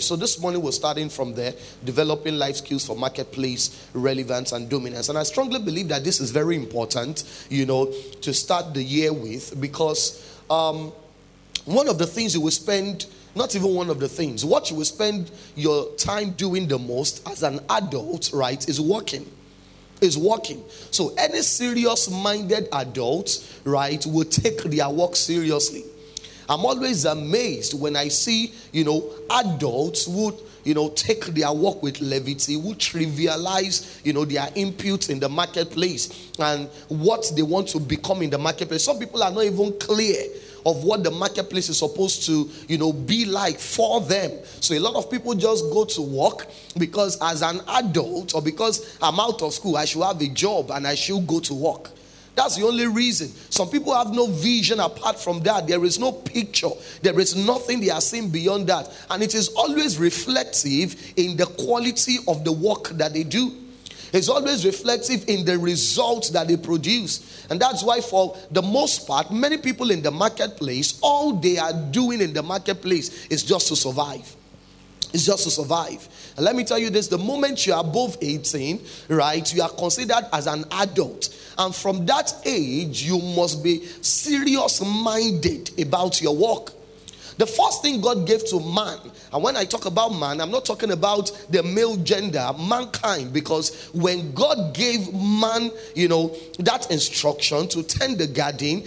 So this morning we're starting from there, developing life skills for marketplace relevance and dominance. And I strongly believe that this is very important, to start the year with, because what you will spend your time doing the most as an adult, right, is working. So any serious-minded adult, right, will take their work seriously. I'm always amazed when I see, adults who, take their work with levity, who trivialize, their inputs in the marketplace and what they want to become in the marketplace. Some people are not even clear of what the marketplace is supposed to, be like for them. So a lot of people just go to work because as an adult or because I'm out of school, I should have a job and I should go to work. That's the only reason. Some people have no vision apart from that. There is no picture. There is nothing they are seeing beyond that. And it is always reflective in the quality of the work that they do. It's always reflective in the results that they produce. And that's why for the most part, many people in the marketplace, all they are doing in the marketplace is just to survive. It's just to survive. And let me tell you this, the moment you are above 18, right, you are considered as an adult. And from that age, you must be serious-minded about your work. The first thing God gave to man, and when I talk about man, I'm not talking about the male gender, mankind, because when God gave man, that instruction to tend the garden,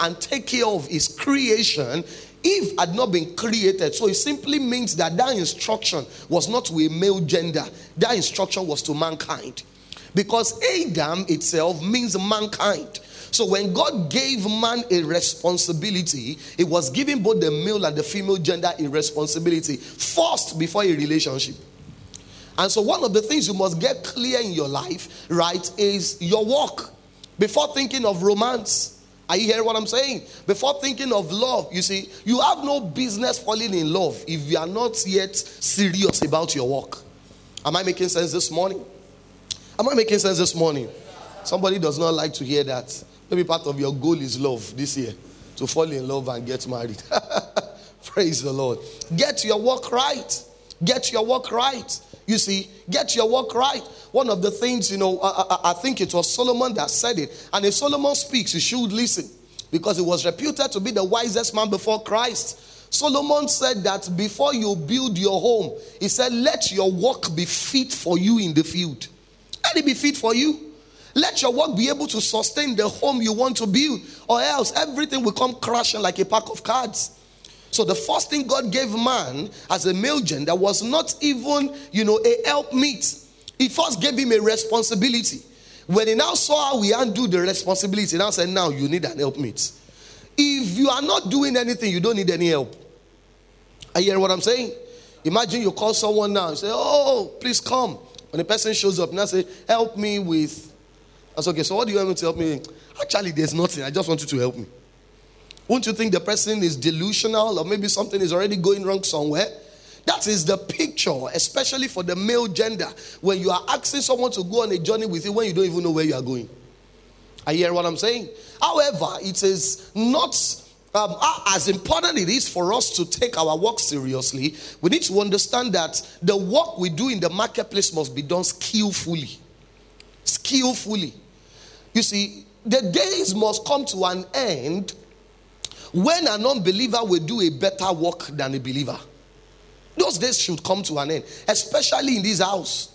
and take care of his creation, Eve had not been created. So it simply means that instruction was not to a male gender. That instruction was to mankind. Because Adam itself means mankind. So when God gave man a responsibility, it was giving both the male and the female gender a responsibility first before a relationship. And so one of the things you must get clear in your life, right, is your work. Before thinking of romance. Are you hearing what I'm saying? Before thinking of love, you have no business falling in love if you are not yet serious about your work. Am I making sense this morning? Somebody does not like to hear that. Maybe part of your goal is love this year, to fall in love and get married. Praise the Lord. Get your work right. Get your work right. One of the things, I think it was Solomon that said it. And if Solomon speaks, you should listen. Because he was reputed to be the wisest man before Christ. Solomon said that before you build your home, he said, let your work be fit for you in the field. Let it be fit for you. Let your work be able to sustain the home you want to build. Or else everything will come crashing like a pack of cards. So the first thing God gave man as a male gender was not even, a helpmeet. He first gave him a responsibility. When he now saw how we undo the responsibility, he now said, now you need an helpmeet. If you are not doing anything, you don't need any help. Are you hearing what I'm saying? Imagine you call someone now and say, oh, please come. When the person shows up, now say, help me with... I said, okay, so what do you want me to help me with? Actually, there's nothing. I just want you to help me. Won't you think the person is delusional or maybe something is already going wrong somewhere? That is the picture, especially for the male gender, when you are asking someone to go on a journey with you when you don't even know where you are going. Are you hearing what I'm saying? However, it is not as important it is for us to take our work seriously. We need to understand that the work we do in the marketplace must be done skillfully. The days must come to an end when an unbeliever will do a better work than a believer. Those days should come to an end, especially in this house.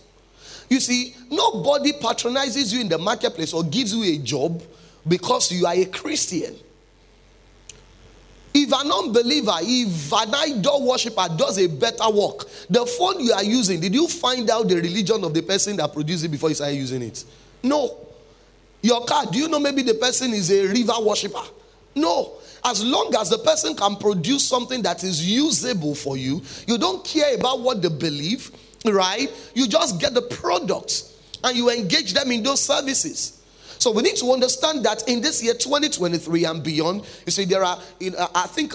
Nobody patronizes you in the marketplace or gives you a job because you are a Christian. If an unbeliever, if an idol worshiper does a better work, the phone you are using, did you find out the religion of the person that produced it before you started using it? No. Your car, do you know maybe the person is a river worshiper? No. As long as the person can produce something that is usable for you, you don't care about what they believe, right? You just get the products and you engage them in those services. So we need to understand that in this year 2023 and beyond, there are, I think,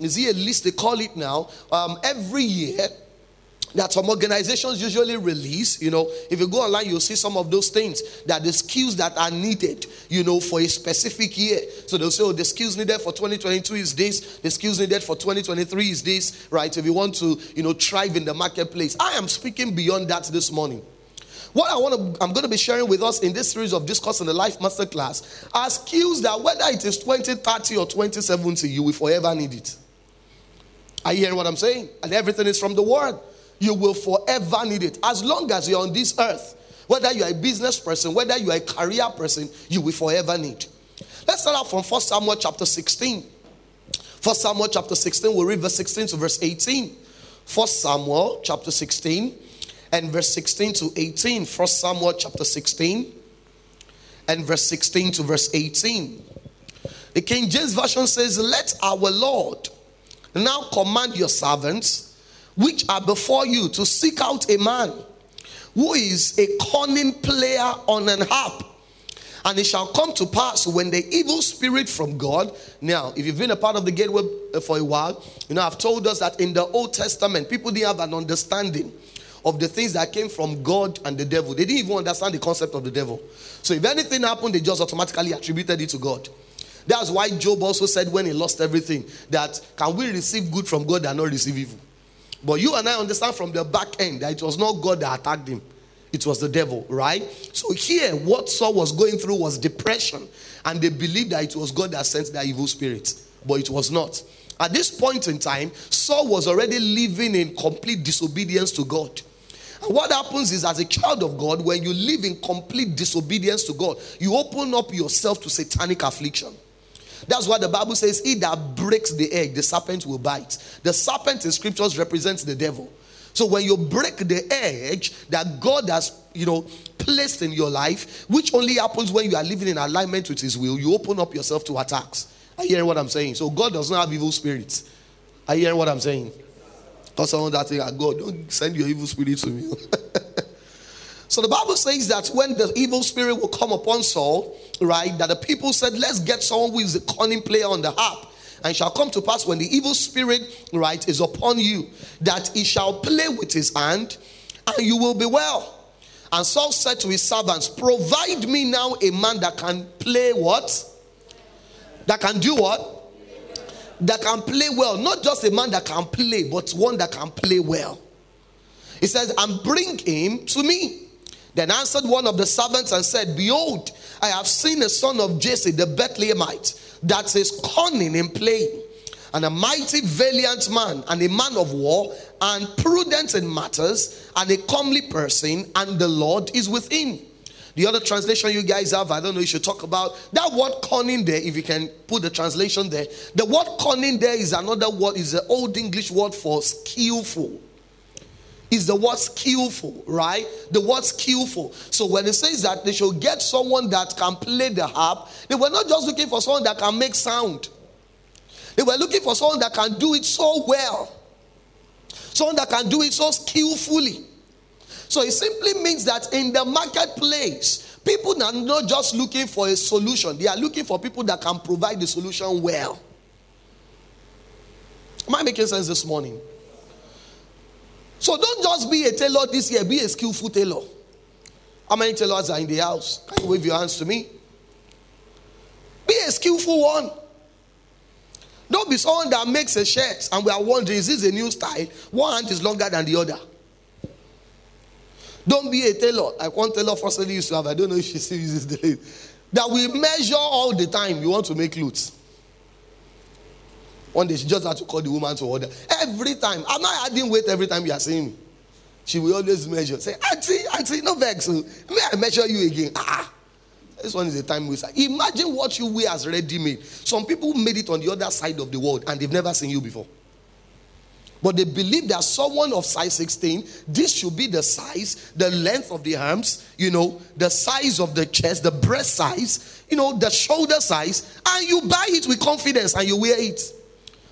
is it a list they call it now, every year that some organizations usually release. You know, if you go online, you'll see some of those things, that the skills that are needed, you know, for a specific year. So they'll say, oh, the skills needed for 2022 is this, the skills needed for 2023 is this, right? If you want to, you know, thrive in the marketplace. I am speaking beyond that this morning. What I'm going to be sharing with us in this series of Discourse on the Life Masterclass are skills that, whether it is 2030 or 2070, you will forever need it. Are you hearing what I'm saying? And everything is from the Word. You will forever need it. As long as you're on this earth, whether you're a business person, whether you're a career person, you will forever need. Let's start out from 1 Samuel chapter 16. 1 Samuel chapter 16, we'll read verse 16 to verse 18. 1 Samuel chapter 16 and verse 16 to 18. 1 Samuel chapter 16 and verse 16 to verse 18. The King James Version says, "Let our Lord now command your servants, which are before you, to seek out a man who is a cunning player on an harp. And it shall come to pass when the evil spirit from God..." Now, if you've been a part of the Gateway for a while, you know, I've told us that in the Old Testament, people didn't have an understanding of the things that came from God and the devil. They didn't even understand the concept of the devil. So if anything happened, they just automatically attributed it to God. That's why Job also said, when he lost everything, that can we receive good from God and not receive evil? But you and I understand from the back end that it was not God that attacked him. It was the devil, right? So here, what Saul was going through was depression. And they believed that it was God that sent that evil spirit. But it was not. At this point in time, Saul was already living in complete disobedience to God. And what happens is, as a child of God, when you live in complete disobedience to God, you open up yourself to satanic affliction. That's why the Bible says, "He that breaks the egg, the serpent will bite." The serpent in scriptures represents the devil. So when you break the edge that God has, you know, placed in your life, which only happens when you are living in alignment with His will, you open up yourself to attacks. Are you hearing what I'm saying? So God does not have evil spirits. Are you hearing what I'm saying? Because someone that says, "God, don't send your evil spirit to me." So the Bible says that when the evil spirit will come upon Saul, right, that the people said, "Let's get someone who is a cunning player on the harp. And it shall come to pass when the evil spirit, right, is upon you, that he shall play with his hand, and you will be well." And Saul said to his servants, "Provide me now a man that can play" what? That can do what? That can play well. Not just a man that can play, but one that can play well. He says, "And bring him to me." Then answered one of the servants and said, "Behold, I have seen a son of Jesse the Bethlehemite, that is cunning in playing, and a mighty valiant man, and a man of war, and prudent in matters, and a comely person, and the Lord is with him." The other translation you guys have, I don't know, you should talk about that word "cunning" there, if you can put the translation there. The word "cunning" there is another word, is the Old English word for skillful. Is the word "skillful," right? The word "skillful." So when it says that they should get someone that can play the harp, they were not just looking for someone that can make sound. They were looking for someone that can do it so well. Someone that can do it so skillfully. So it simply means that in the marketplace, people are not just looking for a solution. They are looking for people that can provide the solution well. Am I making sense this morning? So don't just be a tailor this year, be a skillful tailor. How many tailors are in the house? Can you wave your hands to me? Be a skillful one. Don't be someone that makes a shirt and we are wondering, is this a new style? One hand is longer than the other. Don't be a tailor. Like one tailor firstly used to have, I don't know if she still uses the name, that we measure all the time. You want to make clothes. One day she just had to call the woman to order. Every time. I'm not adding weight every time you are seeing me. She will always measure. Say, Auntie, no vex. May I measure you again? This one is a time waster. Imagine what you wear as ready-made. Some people made it on the other side of the world and they've never seen you before. But they believe that someone of size 16, this should be the size, the length of the arms, you know, the size of the chest, the breast size, you know, the shoulder size. And you buy it with confidence and you wear it.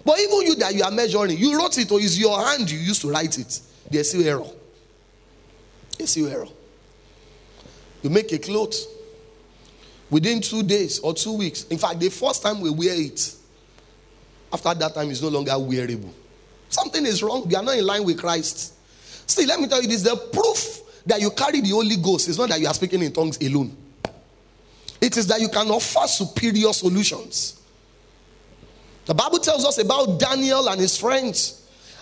But even you that you are measuring, you wrote it, or is your hand you used to write it? There's still error. There's still error. You make a cloth. Within 2 days or 2 weeks. In fact, the first time we wear it, after that time, it's no longer wearable. Something is wrong. You are not in line with Christ. See, let me tell you this. The proof that you carry the Holy Ghost is not that you are speaking in tongues alone. It is that you can offer superior solutions. The Bible tells us about Daniel and his friends.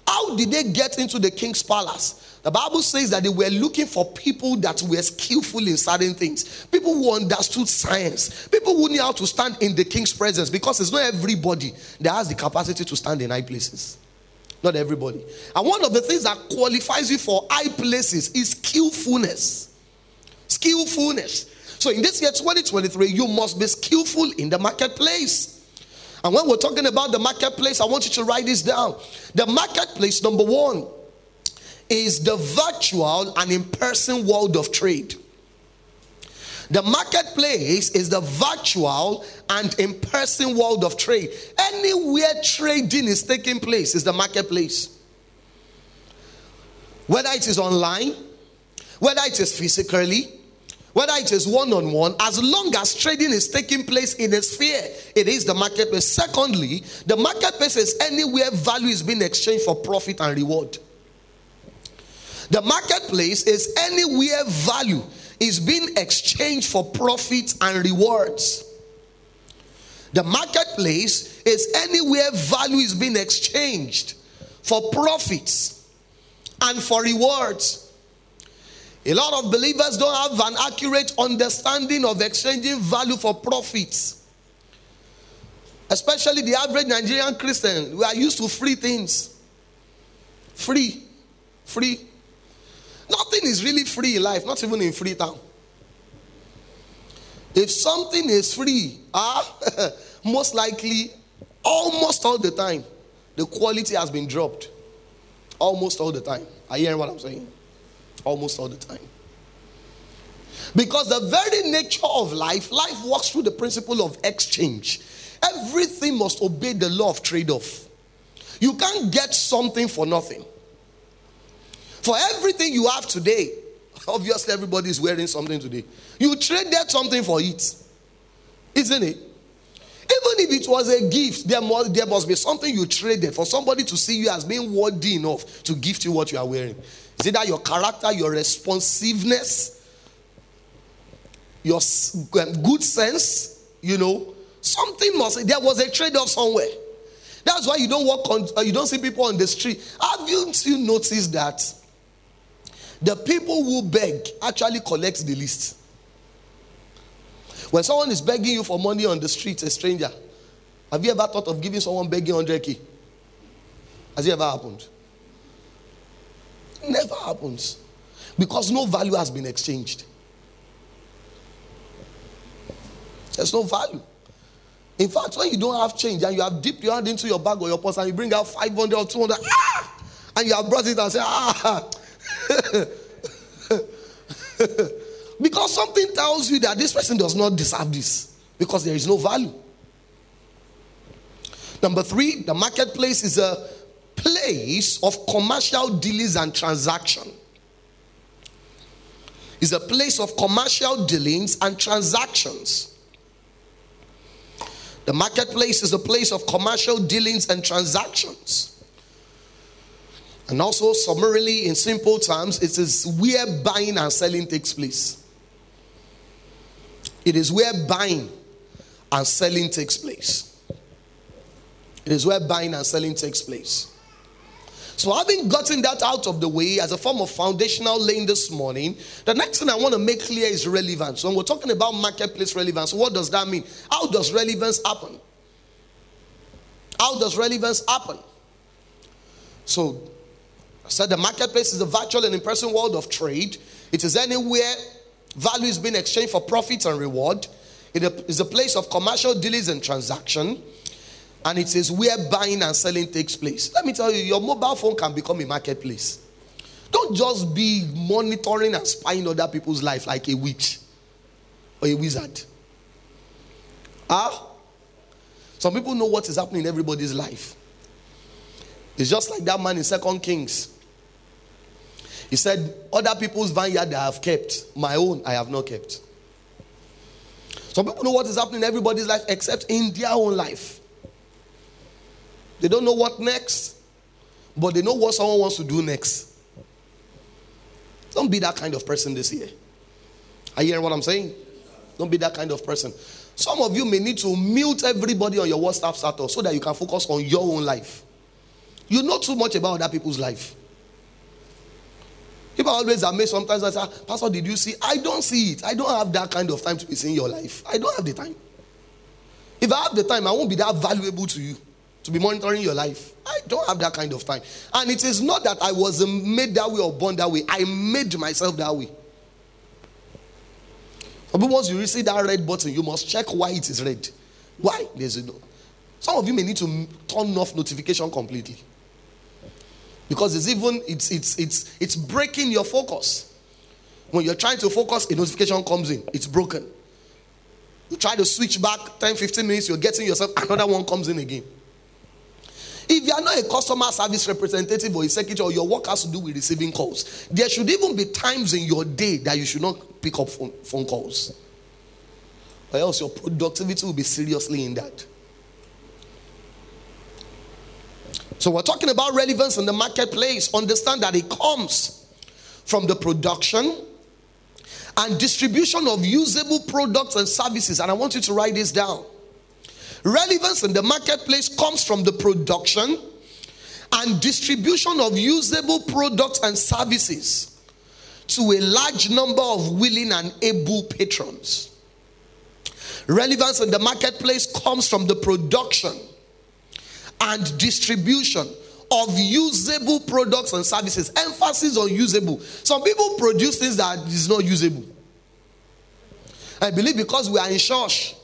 How did they get into the king's palace? The Bible says that they were looking for people that were skillful in certain things. People who understood science. People who knew how to stand in the king's presence. Because it's not everybody that has the capacity to stand in high places. Not everybody. And one of the things that qualifies you for high places is skillfulness. Skillfulness. So in this year 2023, you must be skillful in the marketplace. And when we're talking about the marketplace, I want you to write this down. The marketplace, number one, is the virtual and in-person world of trade. The marketplace is the virtual and in-person world of trade. Anywhere trading is taking place is the marketplace. Whether it is online, whether it is physically, whether it is one-on-one, as long as trading is taking place in a sphere, it is the marketplace. Secondly, the marketplace is anywhere value is being exchanged for profit and reward. The marketplace is anywhere value is being exchanged for profits and rewards. The marketplace is anywhere value is being exchanged for profits and for rewards. A lot of believers don't have an accurate understanding of exchanging value for profits. Especially the average Nigerian Christian. We are used to free things. Free. Nothing is really free in life, not even in Freetown. If something is free, most likely, almost all the time, the quality has been dropped. Almost all the time. Are you hearing what I'm saying? Almost all the time. Because the very nature of life works through the principle of exchange. Everything must obey the law of trade-off. You can't get something for nothing. For everything you have today, obviously everybody is wearing something today. You traded something for it. Isn't it? Even if it was a gift, there must be something you traded for somebody to see you as being worthy enough to gift you what you are wearing. Is it that your character, your responsiveness, your good sense, something must. There was a trade-off somewhere. That's why you don't see people on the street. Haven't you noticed that the people who beg actually collect the least? When someone is begging you for money on the street, a stranger, have you ever thought of giving someone begging 100K? Has it ever happened? Never happens. Because no value has been exchanged. There's no value. In fact, when you don't have change and you have dipped your hand into your bag or your purse and you bring out 500 or 200, and you have brought it and say, Because something tells you that this person does not deserve this. Because there is no value. Number three, the marketplace is a place of commercial dealings and transaction. It's a place of commercial dealings and transactions. The marketplace is a place of commercial dealings and transactions. And also, summarily, in simple terms, it is where buying and selling takes place. It is where buying and selling takes place. It is where buying and selling takes place. So having gotten that out of the way as a form of foundational laying this morning, the next thing I want to make clear is relevance. When we're talking about marketplace relevance, what does that mean? How does relevance happen? How does relevance happen? So, I said the marketplace is a virtual and in-person world of trade. It is anywhere value is being exchanged for profit and reward. It is a place of commercial dealings and transaction. And it is where buying and selling takes place. Let me tell you, your mobile phone can become a marketplace. Don't just be monitoring and spying other people's life like a witch or a wizard. Some people know what is happening in everybody's life. It's just like that man in 2 Kings. He said, other people's vineyard I have kept, my own I have not kept. Some people know what is happening in everybody's life except in their own life. They don't know what next, but they know what someone wants to do next. Don't be that kind of person this year. Are you hearing what I'm saying? Don't be that kind of person. Some of you may need to mute everybody on your WhatsApp status so that you can focus on your own life. You know too much about other people's life. People are always amazed sometimes. I say, Pastor, did you see? I don't see it. I don't have that kind of time to be seeing your life. I don't have the time. If I have the time, I won't be that valuable to you to be monitoring your life. I don't have that kind of time. And it is not that I was made that way or born that way. I made myself that way. But once you receive that red button, you must check why it is red. Why? There's a no. Some of you may need to turn off notification completely. Because it's breaking your focus. When you're trying to focus, a notification comes in. It's broken. You try to switch back 10, 15 minutes, you're getting yourself, another one comes in again. If you are not a customer service representative or a secretary, or your work has to do with receiving calls, there should even be times in your day that you should not pick up phone calls. Or else your productivity will be seriously hindered. So we're talking about relevance in the marketplace. Understand that it comes from the production and distribution of usable products and services. And I want you to write this down. Relevance in the marketplace comes from the production and distribution of usable products and services to a large number of willing and able patrons. Relevance in the marketplace comes from the production and distribution of usable products and services. Emphasis on usable. Some people produce things that is not usable. I believe because we are in church,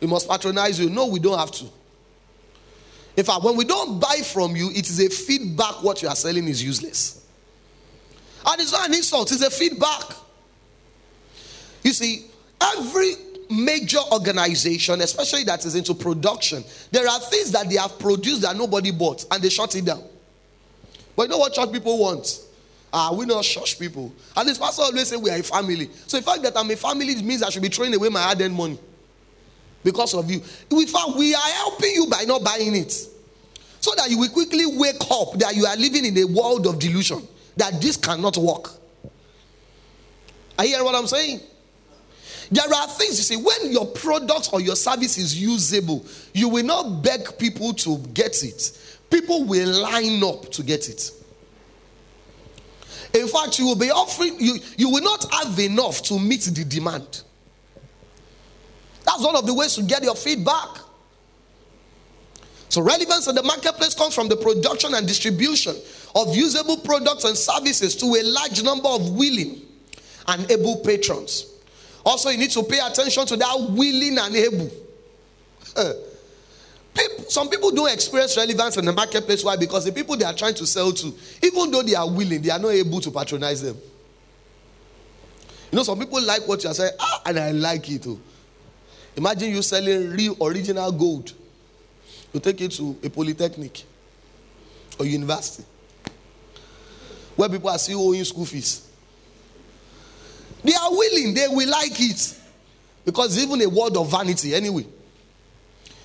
we must patronize you. No, we don't have to. In fact, when we don't buy from you, it is a feedback what you are selling is useless. And it's not an insult, it's a feedback. You see, every major organization, especially that is into production, there are things that they have produced that nobody bought and they shut it down. But you know what church people want? We're not church people. And this pastor always say we are a family. So the fact that I'm a family, it means I should be throwing away my hard-earned money because of you. In fact, we are helping you by not buying it, so that you will quickly wake up that you are living in a world of delusion, that this cannot work. Are you hearing what I'm saying? There are things, you see, when your product or your service is usable, you will not beg people to get it. People will line up to get it. In fact, you will be offering, you will not have enough to meet the demand. That's one of the ways to get your feedback. So relevance in the marketplace comes from the production and distribution of usable products and services to a large number of willing and able patrons. Also, you need to pay attention to that willing and able. Some people don't experience relevance in the marketplace. Why? Because the people they are trying to sell to, even though they are willing, they are not able to patronize them. You know, some people like what you are saying, and I like it too. Imagine you selling real original gold. You take it to a polytechnic or university where people are still owing school fees. They are willing, they will like it. Because even a world of vanity, anyway,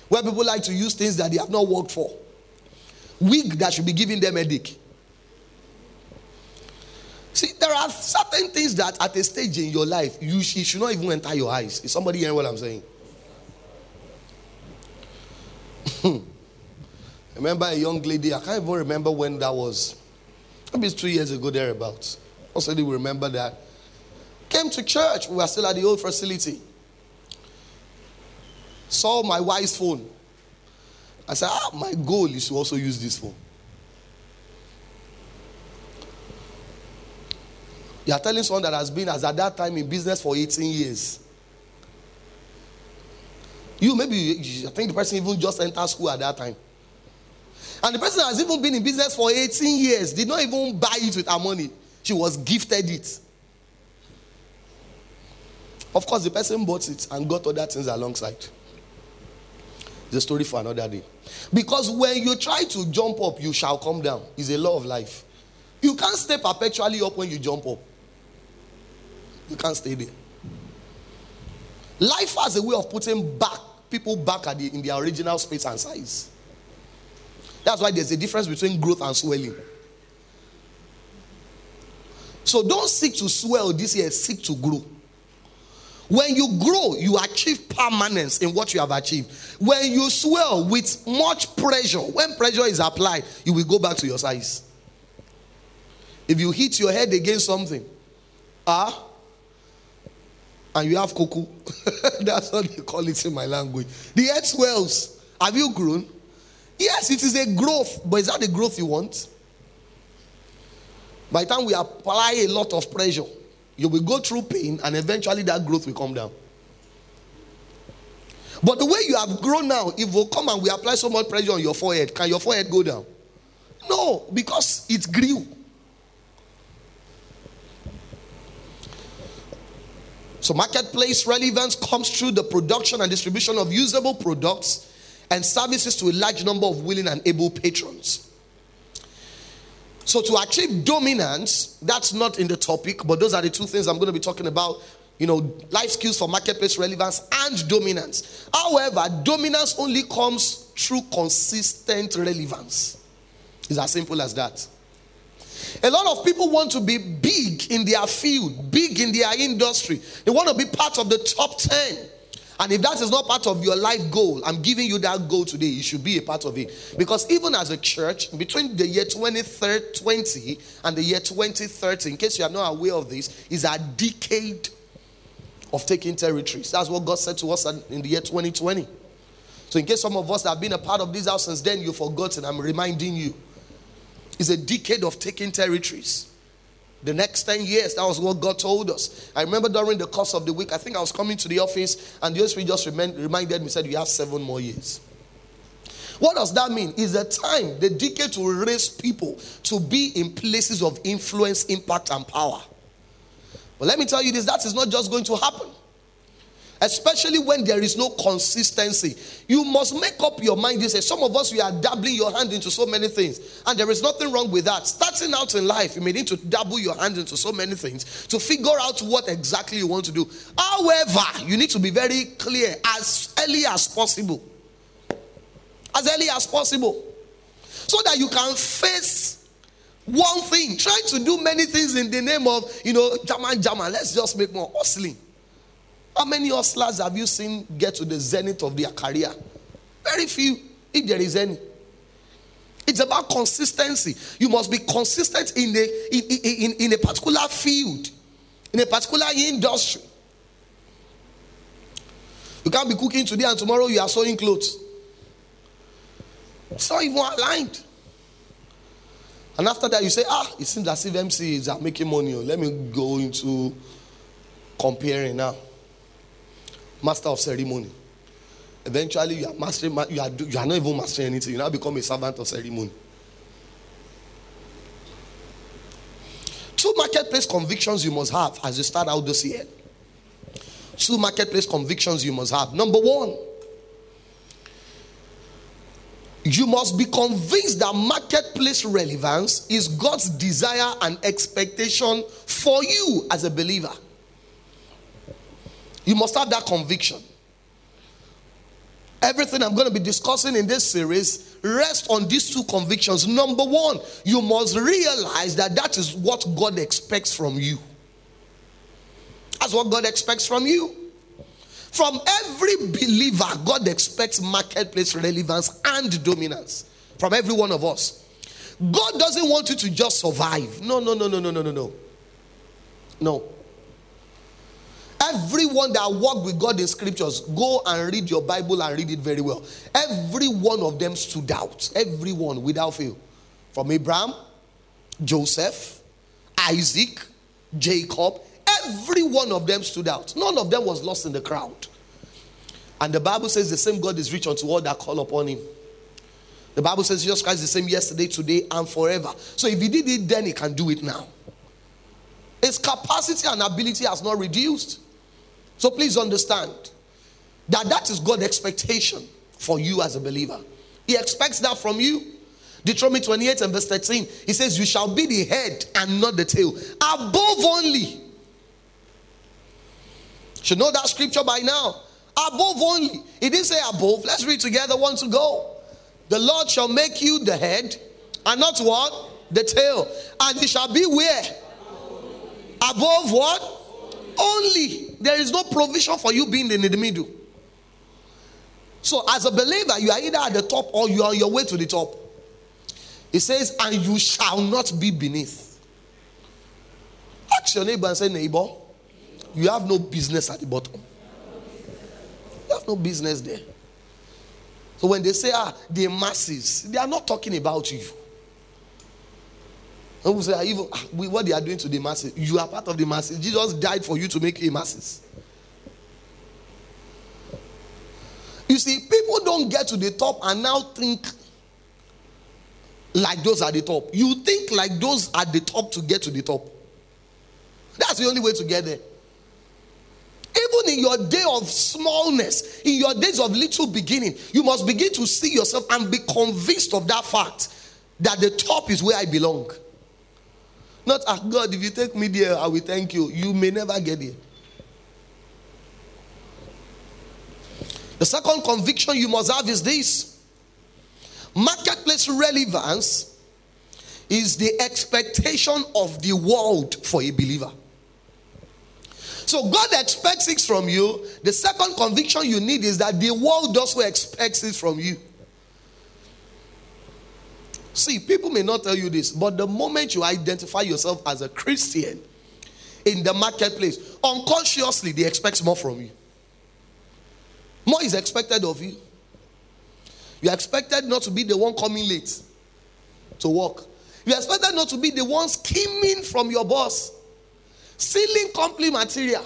where people like to use things that they have not worked for. Wig that should be giving them a dick. See, there are certain things that at a stage in your life, it should not even enter your eyes. Is somebody hearing what I'm saying? Remember a young lady, I can't even remember when that was. Maybe it's 2 years ago, thereabouts. Also, they will remember that. Came to church. We were still at the old facility. Saw my wife's phone. I said, my goal is to also use this phone. You are telling someone that has been, as at that time, in business for 18 years. I think the person even just entered school at that time. And the person has even been in business for 18 years, did not even buy it with her money. She was gifted it. Of course, the person bought it and got other things alongside. It's a story for another day. Because when you try to jump up, you shall come down. It's a law of life. You can't stay perpetually up when you jump up. You can't stay there. Life has a way of putting people back in their original space and size. That's why there's a difference between growth and swelling. So don't seek to swell this year, seek to grow. When you grow, you achieve permanence in what you have achieved. When you swell with much pressure, when pressure is applied, you will go back to your size. If you hit your head against something, and you have cuckoo, that's what they call it in my language. The head swells. Have you grown? Yes, it is a growth, but is that the growth you want? By the time we apply a lot of pressure, you will go through pain, and eventually that growth will come down. But the way you have grown now, if we come and we apply so much pressure on your forehead, can your forehead go down? No, because it grew. So marketplace relevance comes through the production and distribution of usable products and services to a large number of willing and able patrons. So to achieve dominance, that's not in the topic, but those are the two things I'm going to be talking about. You know, life skills for marketplace relevance and dominance. However, dominance only comes through consistent relevance. It's as simple as that. A lot of people want to be big in their field, big in their industry. They want to be part of the top 10. And if that is not part of your life goal, I'm giving you that goal today. You should be a part of it. Because even as a church, between the year 2020 and the year 2030, in case you are not aware of this, is a decade of taking territories. That's what God said to us in the year 2020. So in case some of us have been a part of this house since then, you've forgotten, I'm reminding you. It's a decade of taking territories. The next 10 years, that was what God told us. I remember during the course of the week, I think I was coming to the office, and the Spirit just reminded me, said, you have 7 more years. What does that mean? It's the time, the decade to raise people to be in places of influence, impact, and power. But let me tell you this, that is not just going to happen. Especially when there is no consistency. You must make up your mind. You say, some of us, we are dabbling your hand into so many things. And there is nothing wrong with that. Starting out in life, you may need to dabble your hand into so many things to figure out what exactly you want to do. However, you need to be very clear as early as possible. As early as possible. So that you can face one thing. Trying to do many things in the name of, Jama. Let's just make more hustling. How many hustlers have you seen get to the zenith of their career? Very few, if there is any. It's about consistency. You must be consistent in a particular field, in a particular industry. You can't be cooking today and tomorrow you are sewing clothes. It's not even aligned. And after that you say, it seems as if MCs are making money. Let me go into comparing now. Master of ceremony. Eventually, you are mastering. You are not even mastering anything. You now become a servant of ceremony. Two marketplace convictions you must have as you start out this year. Two marketplace convictions you must have. Number one, you must be convinced that marketplace relevance is God's desire and expectation for you as a believer. You must have that conviction. Everything I'm going to be discussing in this series rests on these two convictions. Number one, you must realize that is what God expects from you. That's what God expects from you. From every believer, God expects marketplace relevance and dominance. From every one of us. God doesn't want you to just survive. No. Everyone that walked with God in scriptures, go and read your Bible and read it very well. Every one of them stood out. Everyone without fail. From Abraham, Joseph, Isaac, Jacob. Every one of them stood out. None of them was lost in the crowd. And the Bible says the same God is rich unto all that call upon him. The Bible says Jesus Christ is the same yesterday, today, and forever. So if he did it then, he can do it now. His capacity and ability has not reduced. So please understand that is God's expectation for you as a believer. He expects that from you. Deuteronomy 28 and verse 13, he says, you shall be the head and not the tail. Above only. Should know that scripture by now. Above only. He didn't say above. Let's read together once to go. The Lord shall make you the head and not what? The tail. And you shall be where? Above what? Only. There is no provision for you being in the middle. So as a believer, you are either at the top or you are on your way to the top. It says, and you shall not be beneath. Ask your neighbor and say, neighbor, you have no business at the bottom. You have no business there. So when they say, the masses, they are not talking about you. And we say, what they are doing to the masses, you are part of the masses. Jesus died for you to make a masses. You see, people don't get to the top and now think like those at the top. You think like those at the top to get to the top. That's the only way to get there. Even in your day of smallness, in your days of little beginning, you must begin to see yourself and be convinced of that fact that the top is where I belong. Not, God, if you take me there, I will thank you. You may never get there. The second conviction you must have is this. Marketplace relevance is the expectation of the world for a believer. So God expects it from you. The second conviction you need is that the world also expects it from you. See, people may not tell you this, but the moment you identify yourself as a Christian in the marketplace, unconsciously they expect more from you. More is expected of you. You are expected not to be the one coming late to work. You are expected not to be the one scheming from your boss, stealing company material.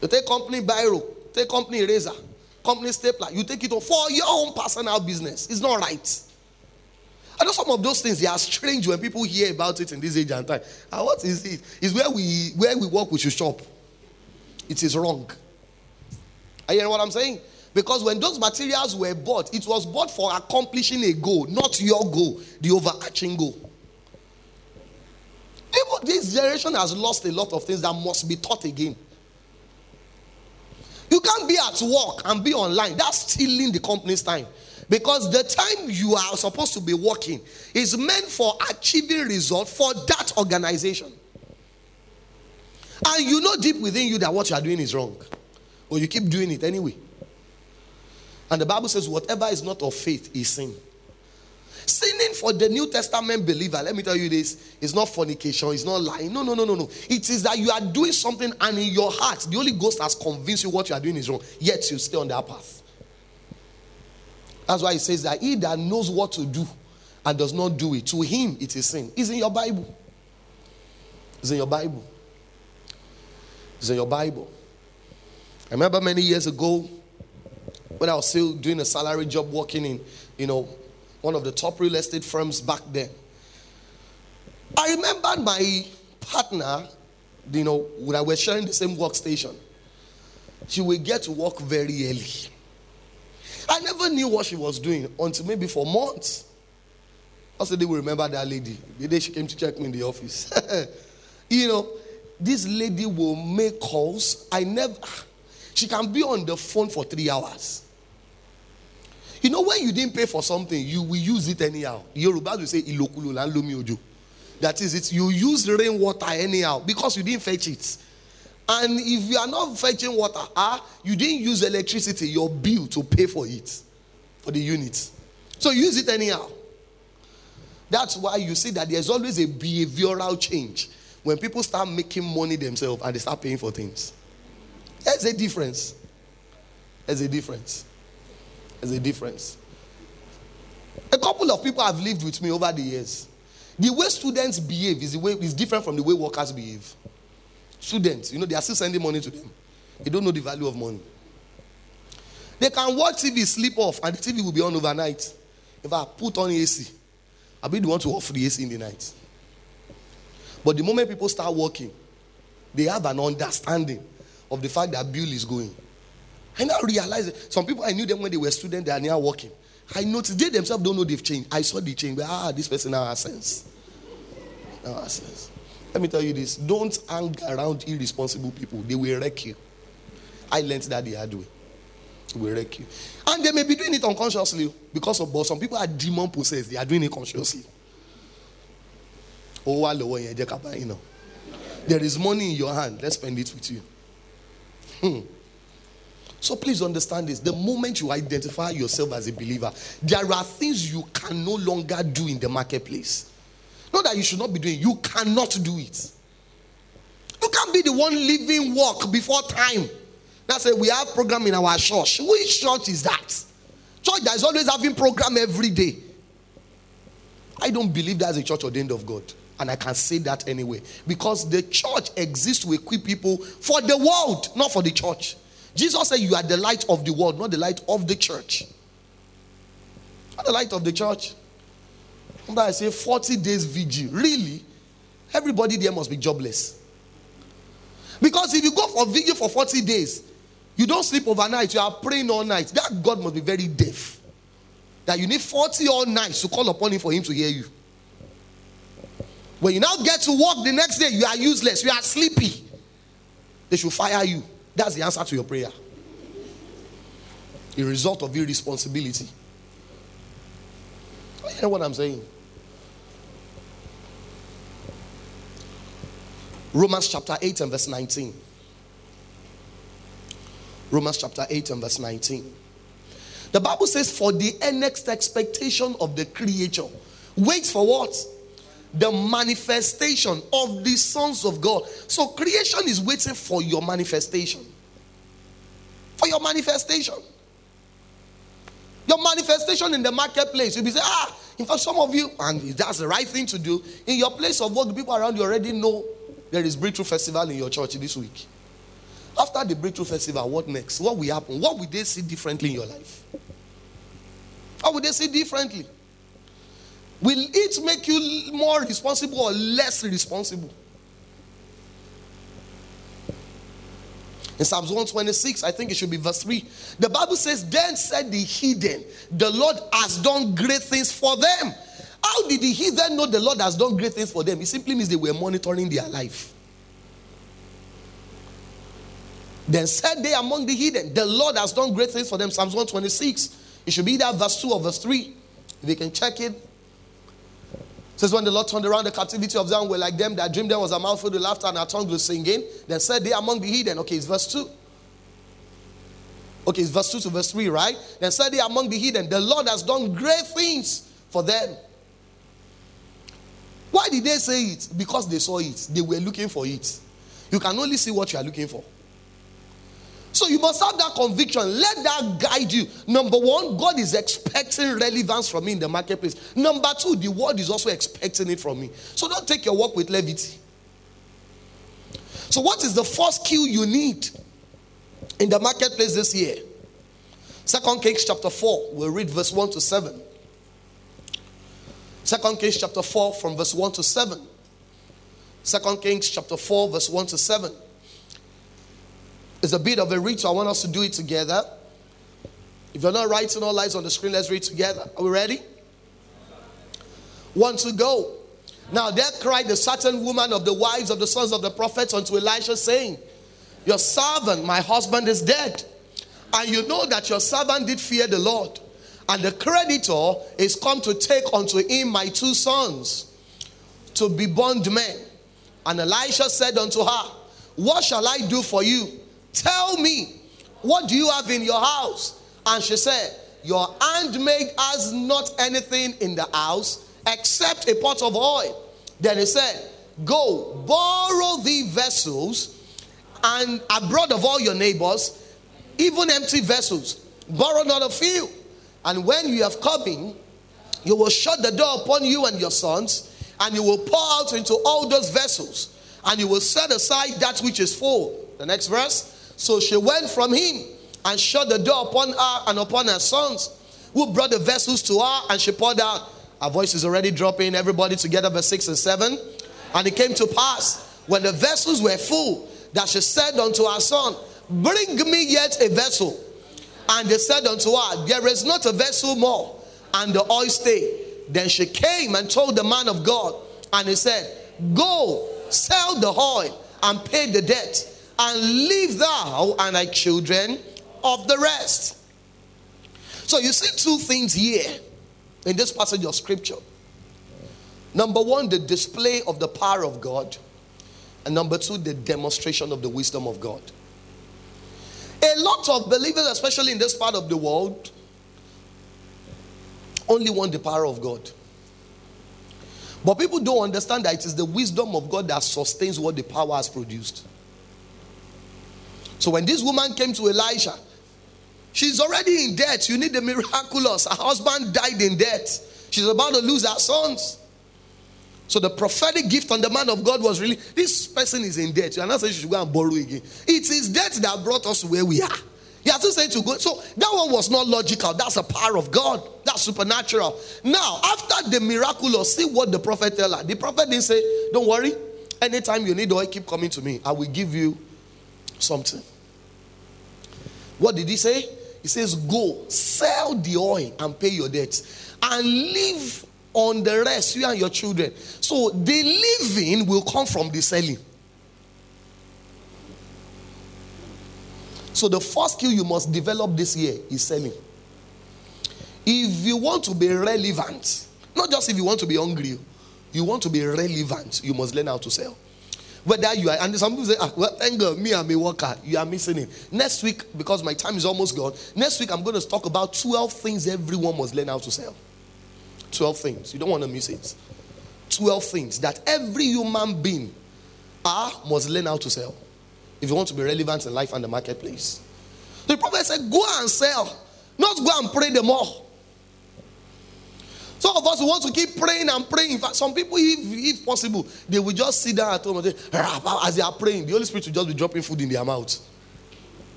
You take company biro, take company eraser, company stapler. You take it for your own personal business. It's not right. I know some of those things, they are strange when people hear about it in this age and time. And what is it? It's where we work, we should shop. It is wrong. Are you hearing what I'm saying? Because when those materials were bought, it was bought for accomplishing a goal, not your goal, the overarching goal. Even this generation has lost a lot of things that must be taught again. You can't be at work and be online. That's stealing the company's time. Because the time you are supposed to be working is meant for achieving results for that organization. And you know deep within you that what you are doing is wrong. But you keep doing it anyway. And the Bible says, whatever is not of faith is sin. Sinning for the New Testament believer, let me tell you this, it's not fornication, it's not lying. No. It is that you are doing something and in your heart, the Holy Ghost has convinced you what you are doing is wrong, yet you stay on that path. That's why it says that he that knows what to do and does not do it, to him it is sin. It's in your Bible. It's in your Bible. It's in your Bible. I remember many years ago, when I was still doing a salary job working in, one of the top real estate firms back then. I remembered my partner, when I was sharing the same workstation. She would get to work very early. I never knew what she was doing until maybe for months. Also, they will remember that lady. The day she came to check me in the office. This lady will make calls. She can be on the phone for 3 hours. When you didn't pay for something, you will use it anyhow. Yoruba will say, Ilokulu la lomi ojo. That is it. You use rainwater anyhow because you didn't fetch it. And if you are not fetching water, you didn't use electricity, your bill to pay for it, for the unit. So use it anyhow. That's why you see that there's always a behavioral change when people start making money themselves and they start paying for things. There's a difference. A couple of people have lived with me over the years. The way students behave is different from the way workers behave. Students, they are still sending money to them. They don't know the value of money. They can watch TV, sleep off, and the TV will be on overnight. If I put on AC, I'll be the one to off the AC in the night. But the moment people start working, they have an understanding of the fact that bill is going. I now realize that some people, I knew them when they were students, they are now working. I noticed they themselves don't know they've changed. I saw the change. But, this person now has sense. Let me tell you this. Don't hang around irresponsible people. They will wreck you. I learned that the hard way. They will wreck you. And they may be doing it unconsciously but some people are demon possessed. They are doing it consciously. There is money in your hand. Let's spend it with you. So please understand this. The moment you identify yourself as a believer, there are things you can no longer do in the marketplace. Not that you should not be doing. You cannot do it. You can't be the one leaving work before time. That's it. We have program in our church. Which church is that? Church that is always having program every day. I don't believe that's a church ordained of God. And I can say that anyway. Because the church exists to equip people for the world, not for the church. Jesus said you are the light of the world, not the light of the church. Not the light of the church. Sometimes I say 40 days vigil. Really? Everybody there must be jobless. Because if you go for vigil for 40 days, you don't sleep overnight, you are praying all night. That God must be very deaf. That you need 40 all nights to call upon him for him to hear you. When you now get to work the next day, you are useless, you are sleepy. They should fire you. That's the answer to your prayer. The result of irresponsibility. You hear what I'm saying? Romans chapter 8 and verse 19. Romans chapter 8 and verse 19. The Bible says, for the next expectation of the creature waits for what? The manifestation of the sons of God. So creation is waiting for your manifestation. For your manifestation. Your manifestation in the marketplace. You'll be saying, in fact, some of you, and that's the right thing to do, in your place of work, the people around you already know there is Breakthrough Festival in your church this week. After the Breakthrough Festival, what next? What will happen? What will they see differently in your life? How will they see differently? Will it make you more responsible or less responsible? In Psalms 126, I think it should be verse 3. The Bible says, then said the heathen, the Lord has done great things for them. How did the heathen know the Lord has done great things for them? It simply means they were monitoring their life. Then said they among the heathen, the Lord has done great things for them. Psalms 126. It should be either verse 2 or verse 3. If you can check it. It says, when the Lord turned around the captivity of Zion, were like them that dreamed, there was a mouth filled with laughter and our tongues was singing. Then said they among the heathen. Okay, it's verse 2. Okay, it's verse 2 to verse 3, right? Then said they among the heathen, the Lord has done great things for them. Why did they say it? Because they saw it. They were looking for it. You can only see what you are looking for. So you must have that conviction. Let that guide you. Number one, God is expecting relevance from me in the marketplace. Number two, the world is also expecting it from me. So don't take your work with levity. So what is the first skill you need in the marketplace this year? 2 Kings chapter 4. We'll read verse 1 to 7. 2 Kings chapter 4 from verse 1 to 7. 2 Kings chapter 4 verse 1 to 7. It's a bit of a read, so I want us to do it together. If you're not writing all eyes on the screen, let's read together. Are we ready? One to go. Now there cried a certain woman of the wives of the sons of the prophets unto Elisha, saying, your servant, my husband, is dead. And you know that your servant did fear the Lord. And the creditor is come to take unto him my two sons to be bondmen. And Elisha said unto her, what shall I do for you? Tell me, what do you have in your house? And she said, your handmaid has not anything in the house except a pot of oil. Then he said, go, borrow the vessels and abroad of all your neighbors, even empty vessels. Borrow not a few. And when you have come in, you will shut the door upon you and your sons, and you will pour out into all those vessels, and you will set aside that which is full. The next verse. So she went from him and shut the door upon her and upon her sons, who brought the vessels to her, and she poured out. Our voice is already dropping. Everybody together, verse 6 and 7. And it came to pass, when the vessels were full, that she said unto her son, bring me yet a vessel. And they said unto her, there is not a vessel more. And the oil stayed. Then she came and told the man of God, and he said, go, sell the oil and pay the debt, and leave thou and thy children of the rest. So you see two things here in this passage of scripture. Number one, the display of the power of God. And number two, the demonstration of the wisdom of God. A lot of believers, especially in this part of the world, only want the power of God. But people don't understand that it is the wisdom of God that sustains what the power has produced. So when this woman came to Elisha, she's already in debt. You need the miraculous. Her husband died in debt. She's about to lose her sons. So the prophetic gift on the man of God was really, this person is in debt. You are not saying she should go and borrow again. It is debt that brought us where we are. You are still saying to go. So that one was not logical. That's the power of God. That's supernatural. Now, after the miraculous, see what the prophet tell her. The prophet didn't say, don't worry. Anytime you need oil, keep coming to me. I will give you something. What did he say? He says, go, sell the oil and pay your debts. And live on the rest, you and your children. So the living will come from the selling. So the first skill you must develop this year is selling. If you want to be relevant, not just if you want to be hungry, you want to be relevant, you must learn how to sell. Whether you are, and some people say, well, thank God, me, I'm a worker. You are missing it. Next week, because my time is almost gone, next week I'm going to talk about 12 things everyone must learn how to sell. 12 things. You don't want to miss it. 12 things that every human being must learn how to sell if you want to be relevant in life and the marketplace. The prophet said, go and sell, not go and pray the more. Some of us want to keep praying and praying. In fact, some people, if possible, they will just sit down at home and say, as they are praying, the Holy Spirit will just be dropping food in their mouth.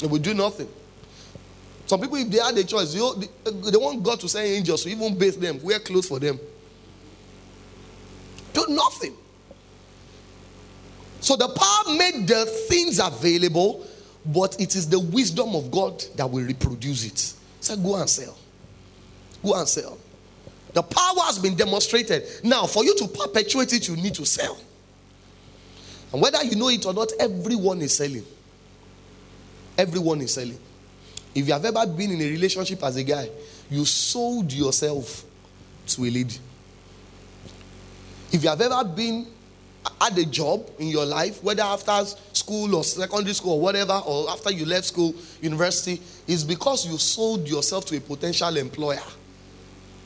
They will do nothing. Some people, if they had a choice, they want God to send angels to even bathe them, wear clothes for them. Do nothing. So the power made the things available, but it is the wisdom of God that will reproduce it. So go and sell. Go and sell. The power has been demonstrated. Now, for you to perpetuate it, you need to sell. And whether you know it or not, everyone is selling. Everyone is selling. If you have ever been in a relationship as a guy, you sold yourself to a lady. If you have ever been at a job in your life, whether after school or secondary school or whatever, or after you left school, university, it's because you sold yourself to a potential employer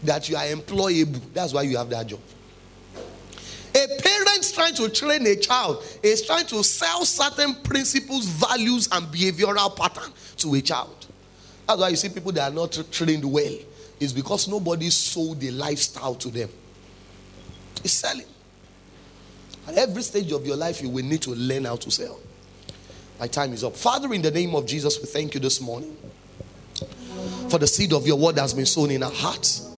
that you are employable. That's why you have that job. A parent trying to train a child is trying to sell certain principles, values, and behavioral pattern to a child. That's why you see people that are not trained well. It's because nobody sold a lifestyle to them. It's selling. At every stage of your life, you will need to learn how to sell. My time is up. Father, in the name of Jesus, we thank you this morning for the seed of your word that has been sown in our hearts.